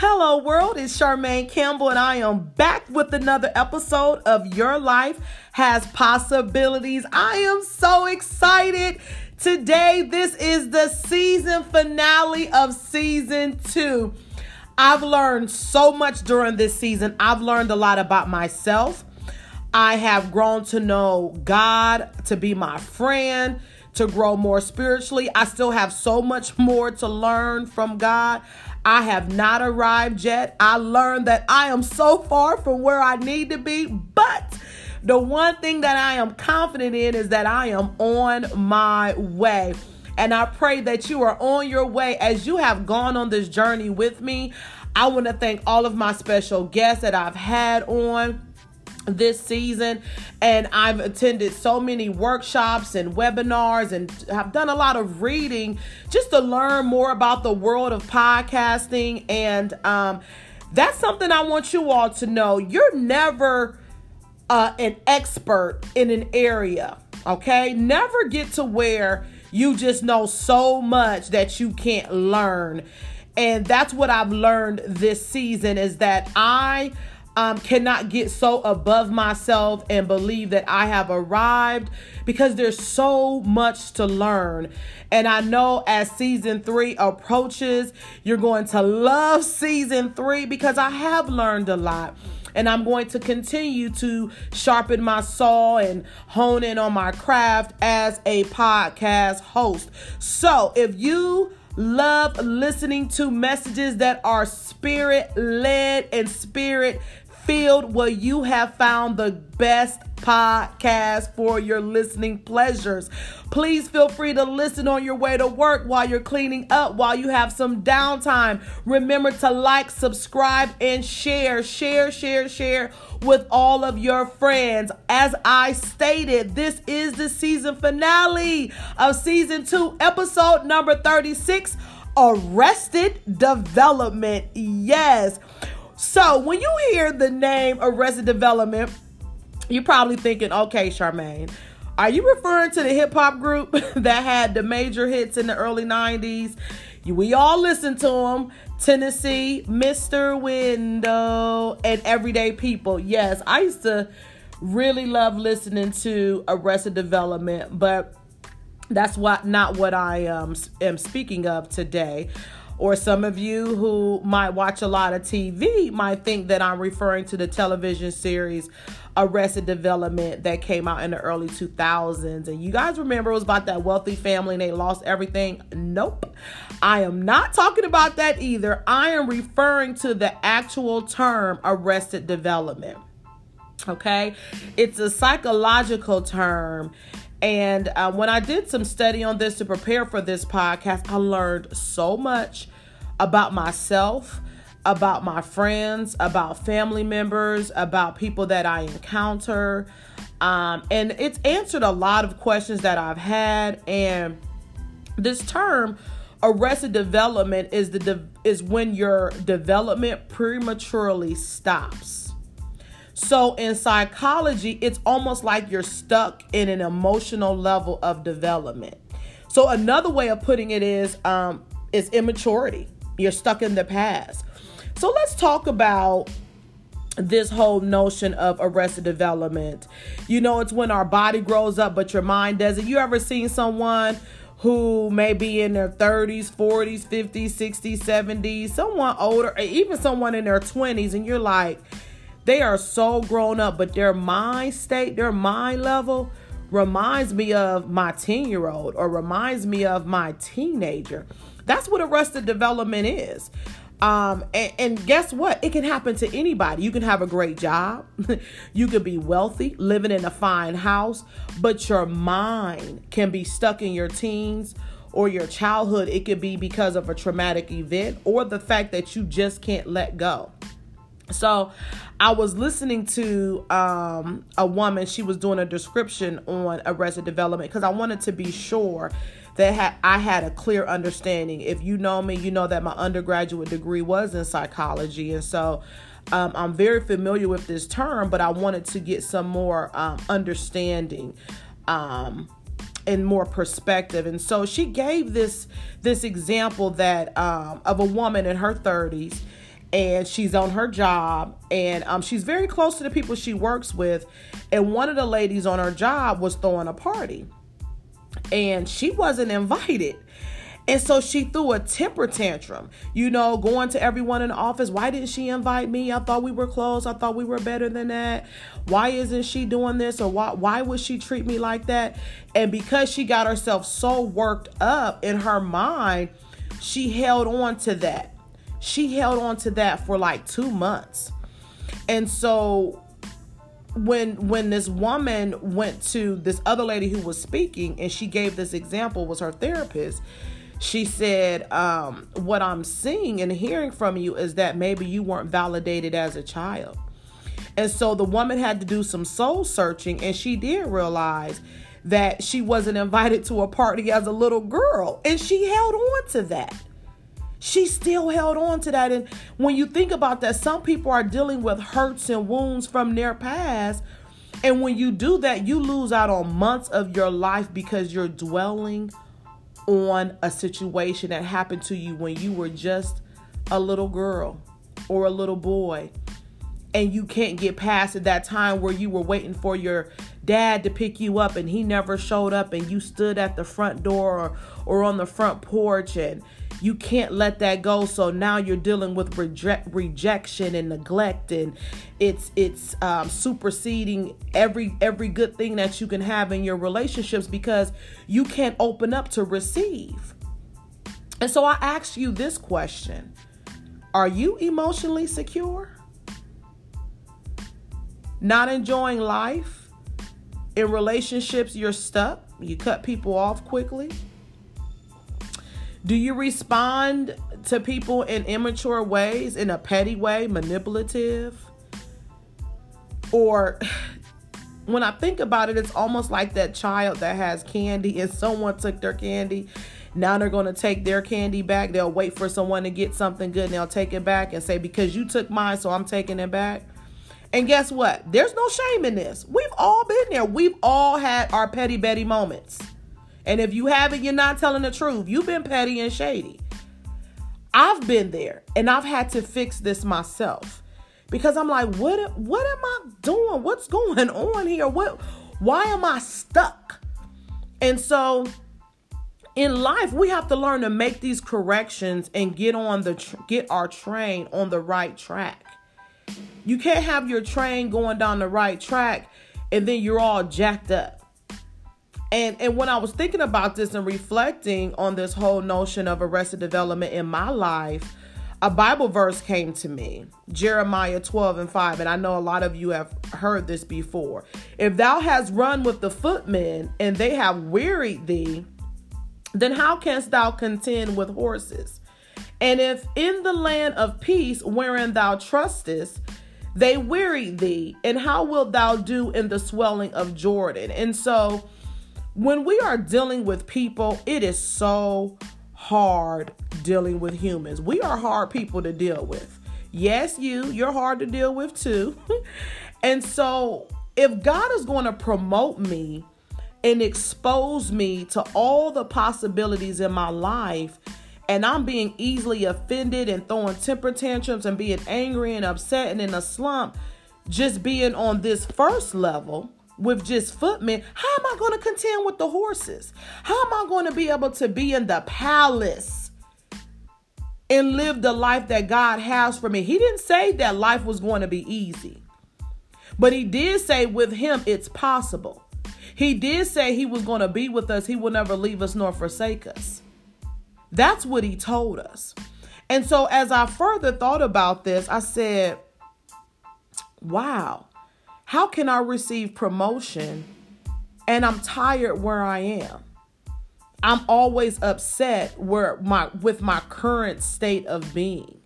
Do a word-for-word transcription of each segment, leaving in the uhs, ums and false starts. Hello world, it's Charmaine Campbell and I am back with another episode of Your Life Has Possibilities. I am so excited. Today, this is the season finale of season two. I've learned so much during this season. I've learned a lot about myself. I have grown to know God, to be my friend, to grow more spiritually. I still have so much more to learn from God. I have not arrived yet. I learned that I am so far from where I need to be, but the one thing that I am confident in is that I am on my way. And I pray that you are on your way as you have gone on this journey with me. I want to thank all of my special guests that I've had on this season, and I've attended so many workshops and webinars and have done a lot of reading just to learn more about the world of podcasting. And um, that's something I want you all to know. You're never uh, an expert in an area, okay? Never get to where you just know so much that you can't learn. And that's what I've learned this season, is that I Um, cannot get so above myself and believe that I have arrived, because there's so much to learn. And I know as season three approaches, you're going to love season three because I have learned a lot. And I'm going to continue to sharpen my saw and hone in on my craft as a podcast host. So if you love listening to messages that are spirit-led and spirit field, well, you have found the best podcast for your listening pleasures. Please feel free to listen on your way to work, while you're cleaning up, while you have some downtime. Remember to like, subscribe, and share, share, share, share with all of your friends. As I stated, this is the season finale of season two, episode number thirty-six, Arrested Development. Yes. So when you hear the name Arrested Development, you're probably thinking, okay, Charmaine, are you referring to the hip hop group that had the major hits in the early nineties? We all listened to them. Tennessee, Mister Window, and Everyday People. Yes, I used to really love listening to Arrested Development, but that's what not what I um, am speaking of today. Or some of you who might watch a lot of T V might think that I'm referring to the television series Arrested Development that came out in the early two thousands. And you guys remember it was about that wealthy family and they lost everything? Nope. I am not talking about that either. I am referring to the actual term Arrested Development. Okay? It's a psychological term. And uh, when I did some study on this to prepare for this podcast, I learned so much about myself, about my friends, about family members, about people that I encounter. Um, and it's answered a lot of questions that I've had. And this term, arrested development, is the de- is when your development prematurely stops. So in psychology, it's almost like you're stuck in an emotional level of development. So another way of putting it is, um, is immaturity. You're stuck in the past. So let's talk about this whole notion of arrested development. You know, it's when our body grows up, but your mind doesn't. You ever seen someone who may be in their thirties, forties, fifties, sixties, seventies, someone older, even someone in their twenties, and you're like, they are so grown up, but their mind state, their mind level reminds me of my ten-year-old or reminds me of my teenager. That's what arrested development is. Um, and, and guess what? It can happen to anybody. You can have a great job. You could be wealthy, living in a fine house, but your mind can be stuck in your teens or your childhood. It could be because of a traumatic event or the fact that you just can't let go. So I was listening to um, a woman. She was doing a description on arrested development because I wanted to be sure that ha- I had a clear understanding. If you know me, you know that my undergraduate degree was in psychology. And so um, I'm very familiar with this term, but I wanted to get some more um, understanding um, and more perspective. And so she gave this, this example that um, of a woman in her thirties. and she's on her job, and um, she's very close to the people she works with. And one of the ladies on her job was throwing a party, and she wasn't invited. And so she threw a temper tantrum, you know, going to everyone in the office. Why didn't she invite me? I thought we were close. I thought we were better than that. Why isn't she doing this? Or why, why would she treat me like that? And because she got herself so worked up in her mind, she held on to that. She held on to that for like two months. And so when when this woman went to this other lady who was speaking, and she gave this example, was her therapist. She said, um, what I'm seeing and hearing from you is that maybe you weren't validated as a child. And so the woman had to do some soul searching, and she did realize that she wasn't invited to a party as a little girl. And she held on to that. She still held on to that. And when you think about that, some people are dealing with hurts and wounds from their past. And when you do that, you lose out on months of your life because you're dwelling on a situation that happened to you when you were just a little girl or a little boy. And you can't get past at that time where you were waiting for your dad to pick you up and he never showed up, and you stood at the front door or, or on the front porch, and you can't let that go. So now you're dealing with reject, rejection and neglect, and it's it's um, superseding every every good thing that you can have in your relationships because you can't open up to receive. And so I ask you this question: are you emotionally secure? Not enjoying life? In relationships, you're stuck. You cut people off quickly. Do you respond to people in immature ways, in a petty way, manipulative? Or when I think about it, it's almost like that child that has candy and someone took their candy. Now they're going to take their candy back. They'll wait for someone to get something good and they'll take it back and say, because you took mine, so I'm taking it back. And guess what? There's no shame in this. We've all been there. We've all had our petty Betty moments. And if you haven't, you're not telling the truth. You've been petty and shady. I've been there, and I've had to fix this myself because I'm like, what, what am I doing? What's going on here? What, why am I stuck? And so in life, we have to learn to make these corrections and get on the, get our train on the right track. You can't have your train going down the right track and then you're all jacked up. And and when I was thinking about this and reflecting on this whole notion of arrested development in my life, a Bible verse came to me, Jeremiah twelve and five. And I know a lot of you have heard this before. If thou hast run with the footmen and they have wearied thee, then how canst thou contend with horses? And if in the land of peace wherein thou trustest, they wearied thee, and how wilt thou do in the swelling of Jordan? And so when we are dealing with people, it is so hard dealing with humans. We are hard people to deal with. Yes, you, you're hard to deal with too. And so if God is going to promote me and expose me to all the possibilities in my life, and I'm being easily offended and throwing temper tantrums and being angry and upset and in a slump, just being on this first level, with just footmen, how am I going to contend with the horses? How am I going to be able to be in the palace and live the life that God has for me? He didn't say that life was going to be easy, but he did say with him, it's possible. He did say he was going to be with us. He will never leave us nor forsake us. That's what he told us. And so as I further thought about this, I said, wow. How can I receive promotion and I'm tired where I am? I'm always upset where my with my current state of being.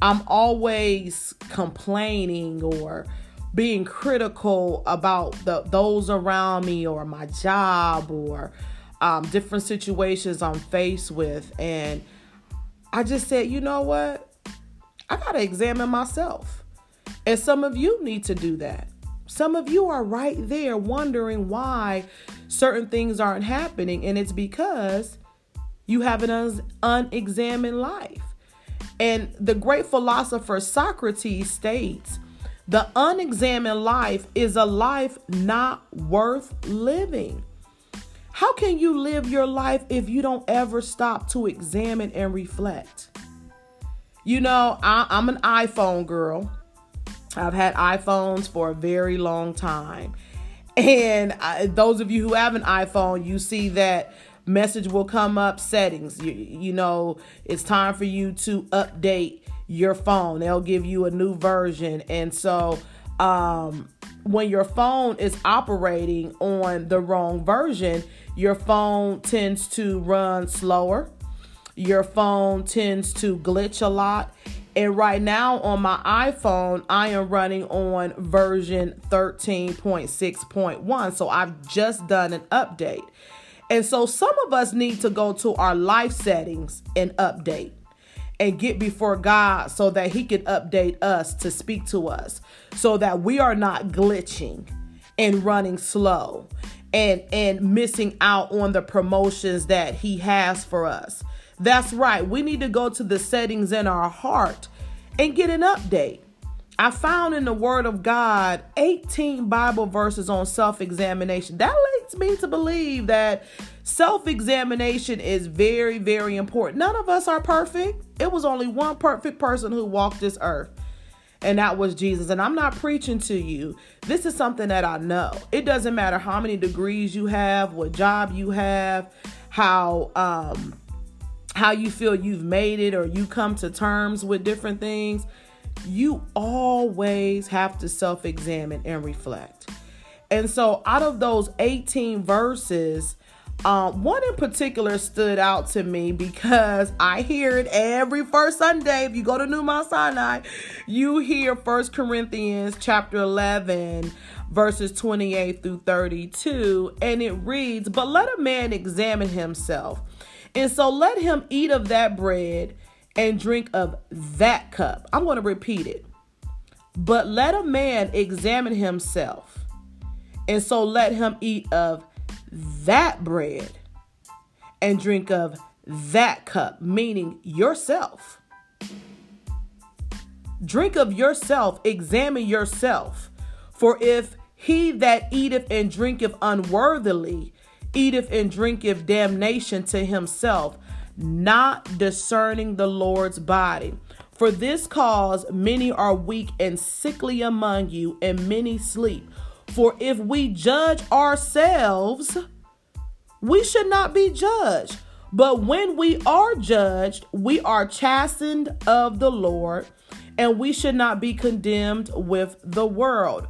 I'm always complaining or being critical about the, those around me or my job or um, different situations I'm faced with. And I just said, you know what? I got to examine myself. And some of you need to do that. Some of you are right there wondering why certain things aren't happening. And it's because you have an un- unexamined life. And the great philosopher Socrates states, the unexamined life is a life not worth living. How can you live your life if you don't ever stop to examine and reflect? You know, I, I'm an iPhone girl. I've had iPhones for a very long time. And I, those of you who have an iPhone, you see that message will come up, settings. You, you know, it's time for you to update your phone. They'll give you a new version. And so um, when your phone is operating on the wrong version, your phone tends to run slower. Your phone tends to glitch a lot. And right now on my iPhone, I am running on version thirteen point six point one. So I've just done an update. And so some of us need to go to our life settings and update and get before God so that he can update us to speak to us so that we are not glitching and running slow and, and missing out on the promotions that he has for us. That's right. We need to go to the settings in our heart and get an update. I found in the Word of God eighteen Bible verses on self-examination. That leads me to believe that self-examination is very, very important. None of us are perfect. It was only one perfect person who walked this earth, and that was Jesus. And I'm not preaching to you. This is something that I know. It doesn't matter how many degrees you have, what job you have, how, um, how you feel you've made it or you come to terms with different things, you always have to self-examine and reflect. And so out of those eighteen verses, um, one in particular stood out to me because I hear it every first Sunday. If you go to New Mount Sinai, you hear First Corinthians chapter eleven, verses twenty-eight through thirty-two, and it reads, "But let a man examine himself. And so let him eat of that bread and drink of that cup." I'm going to repeat it. "But let a man examine himself. And so let him eat of that bread and drink of that cup," meaning yourself. Drink of yourself, examine yourself. "For if he that eateth and drinketh unworthily, eateth and drinketh damnation to himself, not discerning the Lord's body. For this cause many are weak and sickly among you, and many sleep. For if we judge ourselves, we should not be judged. But when we are judged, we are chastened of the Lord, and we should not be condemned with the world."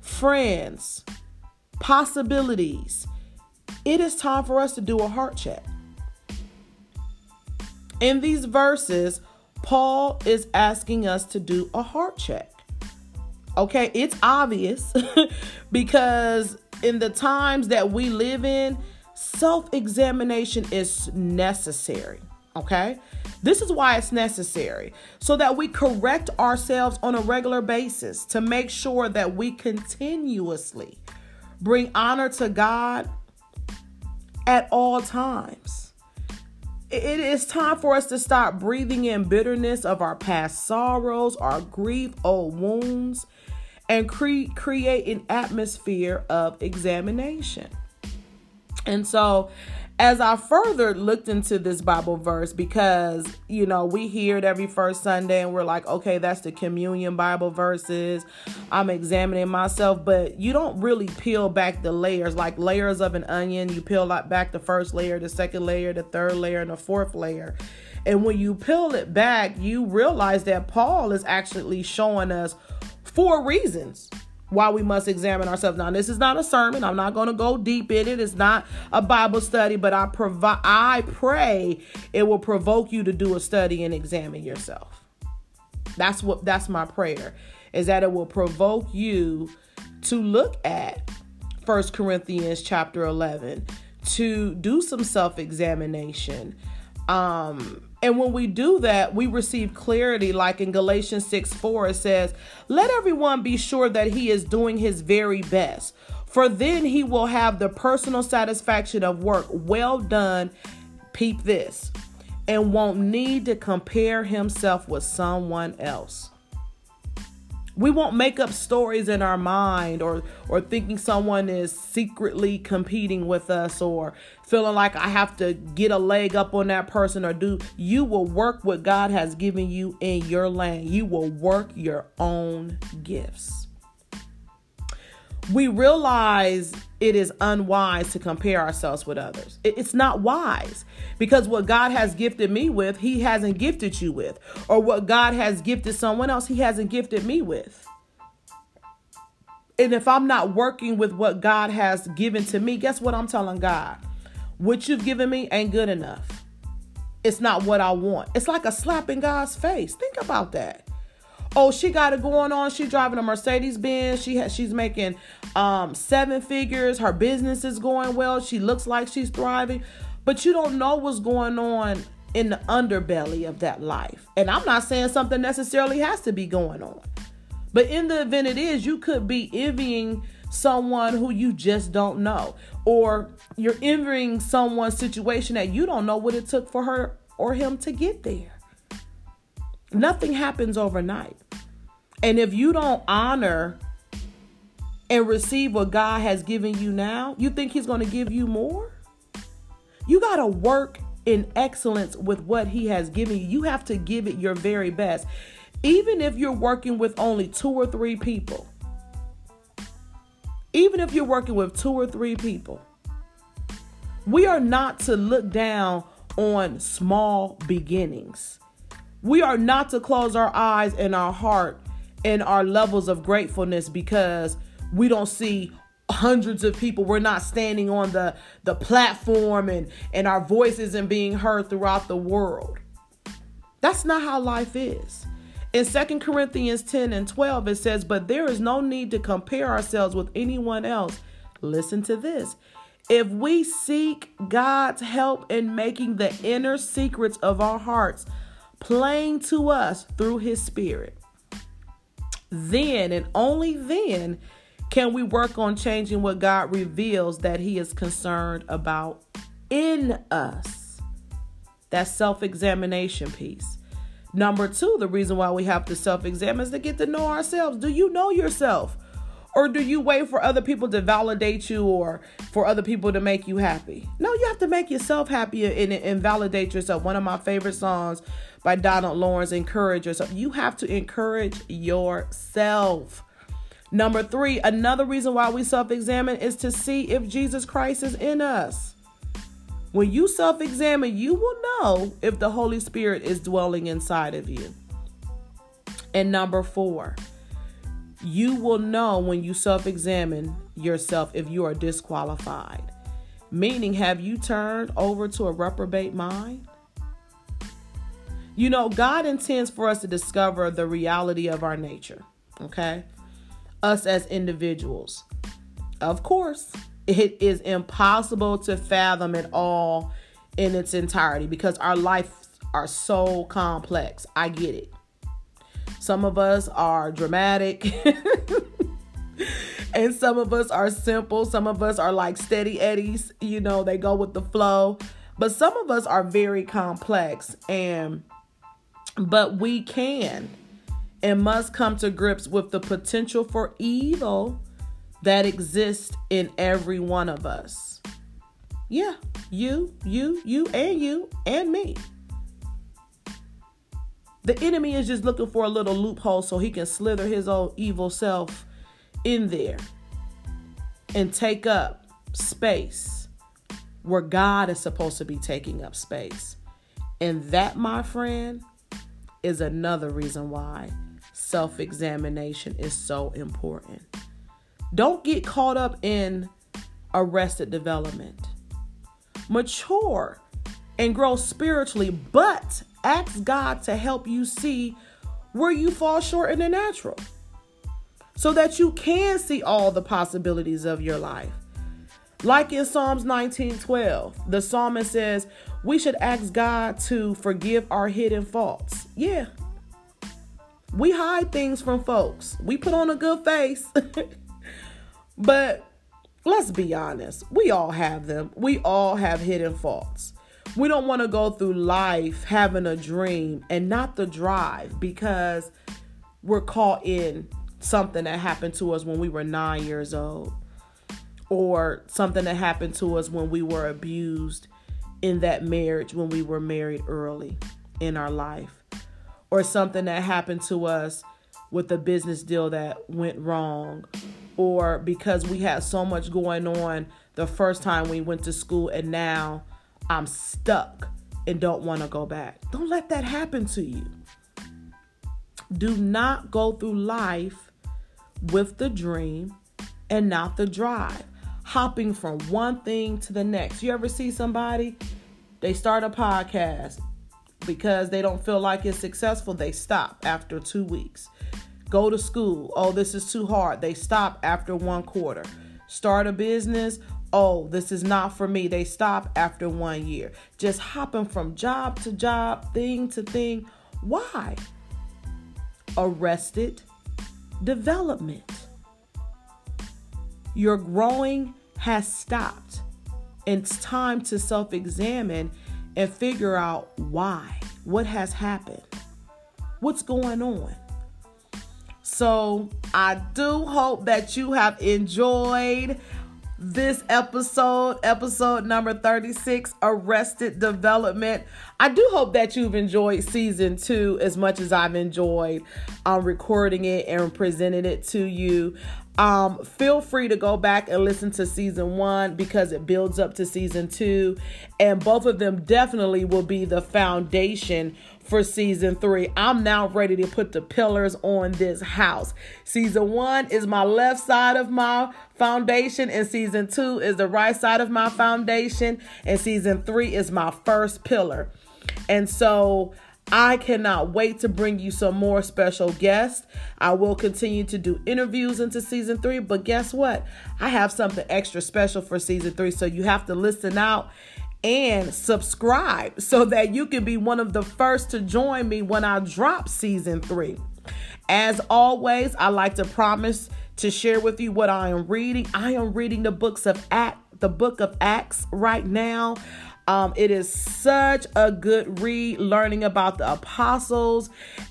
Friends, possibilities. It is time for us to do a heart check. In these verses, Paul is asking us to do a heart check. Okay, it's obvious because in the times that we live in, self-examination is necessary. Okay, this is why it's necessary, so that we correct ourselves on a regular basis to make sure that we continuously bring honor to God at all times. It is time for us to stop breathing in bitterness of our past sorrows, our grief, old wounds, and cre- create an atmosphere of examination. And so as I further looked into this Bible verse, because, you know, we hear it every first Sunday and we're like, okay, that's the communion Bible verses. I'm examining myself, but you don't really peel back the layers, like layers of an onion. You peel back the first layer, the second layer, the third layer, and the fourth layer. And when you peel it back, you realize that Paul is actually showing us four reasons why we must examine ourselves. Now, this is not a sermon. I'm not going to go deep in it. It's not a Bible study, but I provi- I pray it will provoke you to do a study and examine yourself. That's what, that's my prayer, is that it will provoke you to look at First Corinthians chapter eleven, to do some self-examination. Um, and when we do that, we receive clarity, like in Galatians six four, it says, "Let everyone be sure that he is doing his very best, for then he will have the personal satisfaction of work. Well done." Peep this. and won't need to compare himself with someone else. We won't make up stories in our mind or or thinking someone is secretly competing with us or feeling like I have to get a leg up on that person or do. You will work what God has given you in your lane. You will work your own gifts. We realize it is unwise to compare ourselves with others. It's not wise, because what God has gifted me with, he hasn't gifted you with. Or what God has gifted someone else, he hasn't gifted me with. And if I'm not working with what God has given to me, guess what I'm telling God? What you've given me ain't good enough. It's not what I want. It's like a slap in God's face. Think about that. Oh, she got it going on. She's driving a Mercedes Benz. She has, she's making um, seven figures. Her business is going well. She looks like she's thriving. But you don't know what's going on in the underbelly of that life. And I'm not saying something necessarily has to be going on. But in the event it is, you could be envying someone who you just don't know. Or you're envying someone's situation that you don't know what it took for her or him to get there. Nothing happens overnight. And if you don't honor and receive what God has given you now, you think he's going to give you more? You got to work in excellence with what he has given you. You have to give it your very best. Even if you're working with only two or three people. Even if you're working with two or three people. We are not to look down on small beginnings. We are not to close our eyes and our heart and our levels of gratefulness because we don't see hundreds of people. We're not standing on the, the platform and, and our voice isn't being heard throughout the world. That's not how life is. In Second Corinthians ten and twelve, it says, but there is no need to compare ourselves with anyone else. Listen to this. If we seek God's help in making the inner secrets of our hearts plain to us through his spirit, then and only then can we work on changing what God reveals that he is concerned about in us. That self-examination piece. Number two, the reason why we have to self-examine is to get to know ourselves. Do you know yourself? Or do you wait for other people to validate you or for other people to make you happy? No, you have to make yourself happy and, and validate yourself. One of my favorite songs by Donald Lawrence, Encourage Yourself. You have to encourage yourself. Number three, another reason why we self-examine is to see if Jesus Christ is in us. When you self-examine, you will know if the Holy Spirit is dwelling inside of you. And number four, you will know when you self-examine yourself if you are disqualified. Meaning, have you turned over to a reprobate mind? You know, God intends for us to discover the reality of our nature, okay? Us as individuals. Of course, it is impossible to fathom it all in its entirety because our lives are so complex. I get it. Some of us are dramatic and some of us are simple. Some of us are like steady eddies, you know, they go with the flow, but some of us are very complex and, but we can and must come to grips with the potential for evil that exists in every one of us. Yeah, you, you, you, and you, and me. The enemy is just looking for a little loophole so he can slither his own evil self in there and take up space where God is supposed to be taking up space. And that, my friend, is another reason why self-examination is so important. Don't get caught up in arrested development. Mature and grow spiritually, but ask God to help you see where you fall short in the natural so that you can see all the possibilities of your life. Like in Psalms nineteen twelve, the psalmist says, we should ask God to forgive our hidden faults. Yeah. We hide things from folks. We put on a good face. But let's be honest. We all have them. We all have hidden faults. We don't want to go through life having a dream and not the drive, because we're caught in something that happened to us when we were nine years old, or something that happened to us when we were abused in that marriage, when we were married early in our life, or something that happened to us with a business deal that went wrong, or because we had so much going on the first time we went to school and now I'm stuck and don't want to go back. Don't let that happen to you. Do not go through life with the dream and not the drive, hopping from one thing to the next. You ever see somebody, they start a podcast because they don't feel like it's successful. They stop after two weeks. Go to school. Oh, this is too hard. They stop after one quarter. Start a business. Oh, this is not for me. They stop after one year. Just hopping from job to job, thing to thing. Why? Arrested development. Your growing has stopped. It's time to self-examine and figure out why. What has happened? What's going on? So I do hope that you have enjoyed this episode, episode number thirty-six, Arrested Development. I do hope that you've enjoyed season two as much as I've enjoyed um, recording it and presenting it to you. Um, feel free to go back and listen to season one, because it builds up to season two, and both of them definitely will be the foundation for season three. I'm now ready to put the pillars on this house. Season one is my left side of my foundation, and season two is the right side of my foundation, and season three is my first pillar. And so I cannot wait to bring you some more special guests. I will continue to do interviews into season three, but guess what? I have something extra special for season three, so you have to listen out and subscribe so that you can be one of the first to join me when I drop season three. As always, I like to promise to share with you what I am reading. I am reading the books of Act, the book of Acts right now. Um, it is such a good read, learning about the apostles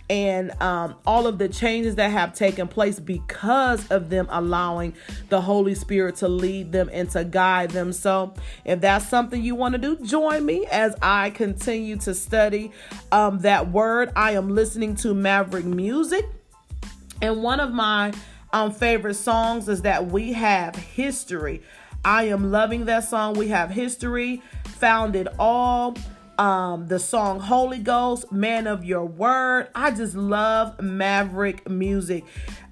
and um, all of the changes that have taken place because of them allowing the Holy Spirit to lead them and to guide them. So if that's something you want to do, join me as I continue to study um, that word. I am listening to Maverick Music, and one of my um, favorite songs is that We Have History. I am loving that song. We Have History, Found It All, um, the song Holy Ghost, Man of Your Word. I just love Maverick Music.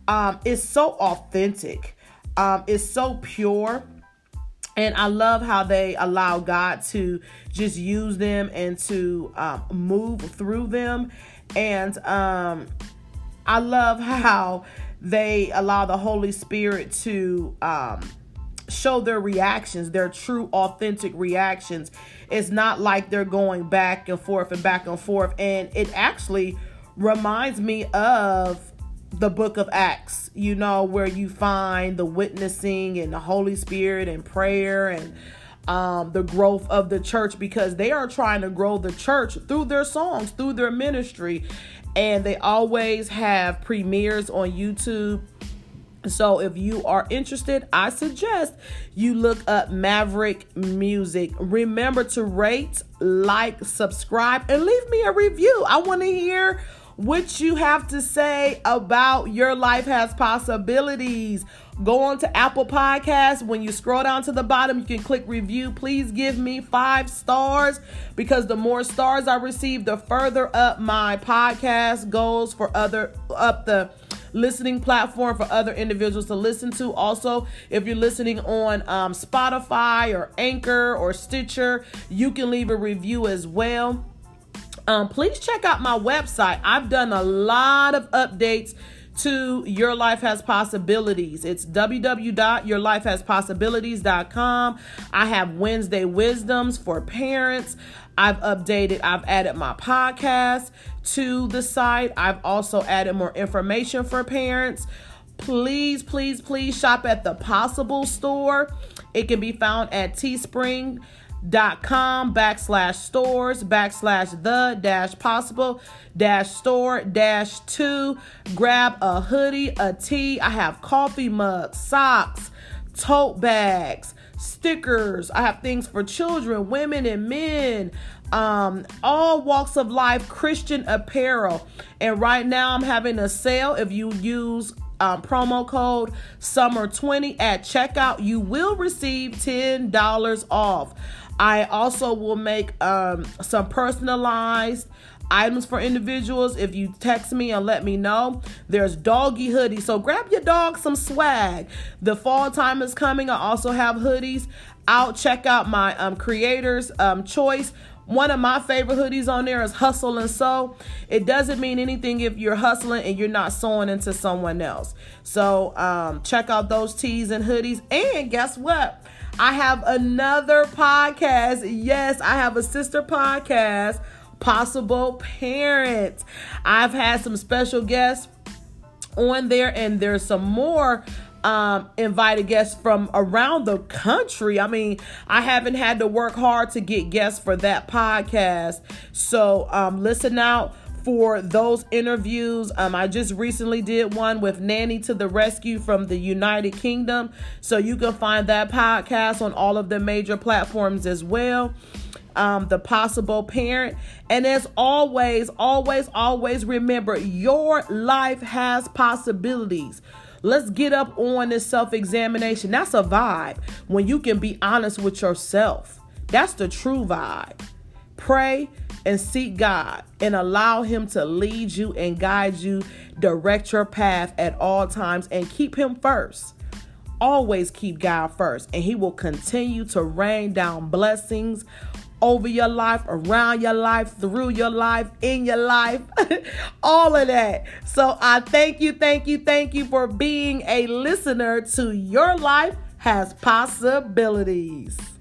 Um, it's so authentic. Um, it's so pure. And I love how they allow God to just use them and to um, move through them. And um, I love how they allow the Holy Spirit to Um, show their reactions, their true, authentic reactions. It's not like they're going back and forth and back and forth. And it actually reminds me of the book of Acts, you know, where you find the witnessing and the Holy Spirit and prayer and um, the growth of the church, because they are trying to grow the church through their songs, through their ministry. And they always have premieres on YouTube. So if you are interested, I suggest you look up Maverick Music. Remember to rate, like, subscribe, and leave me a review. I want to hear what you have to say about Your Life Has Possibilities. Go on to Apple Podcasts. When you scroll down to the bottom, you can click review. Please give me five stars, because the more stars I receive, the further up my podcast goes for other up the listening platform for other individuals to listen to. Also, if you're listening on um, Spotify or Anchor or Stitcher, you can leave a review as well. Um, please check out my website. I've done a lot of updates to Your Life Has Possibilities. It's w w w dot your life has possibilities dot com. I have Wednesday Wisdoms for parents. I've updated, I've added my podcast to the site. I've also added more information for parents. Please, please, please shop at the Possible Store. It can be found at teespring.com backslash stores backslash the dash possible dash store dash two. Grab a hoodie, a tee. I have coffee mugs, socks, tote bags, stickers. I have things for children, women, and men. Um, all walks of life, Christian apparel. And right now I'm having a sale. If you use um, promo code summer twenty at checkout, you will receive ten dollars off. I also will make um, some personalized items for individuals. If you text me and let me know, there's doggy hoodies. So grab your dog some swag. The fall time is coming. I also have hoodies out. Check out my um, creator's um, choice. One of my favorite hoodies on there is Hustle and Sew. It doesn't mean anything if you're hustling and you're not sewing into someone else. So um, check out those tees and hoodies. And guess what? I have another podcast. Yes, I have a sister podcast, Possible Parents. I've had some special guests on there, and there's some more um, invited guests from around the country. I mean, I haven't had to work hard to get guests for that podcast. So um, listen out for those interviews. Um, I just recently did one with Nanny to the Rescue from the United Kingdom. So you can find that podcast on all of the major platforms as well. Um, the Possible Parent. And as always, always, always remember, your life has possibilities. Let's get up on this self-examination. That's a vibe when you can be honest with yourself. That's the true vibe. Pray and seek God and allow him to lead you and guide you, direct your path at all times, and keep him first. Always keep God first, and he will continue to rain down blessings over your life, around your life, through your life, in your life, all of that. So I thank you, thank you, thank you for being a listener to Your Life Has Possibilities.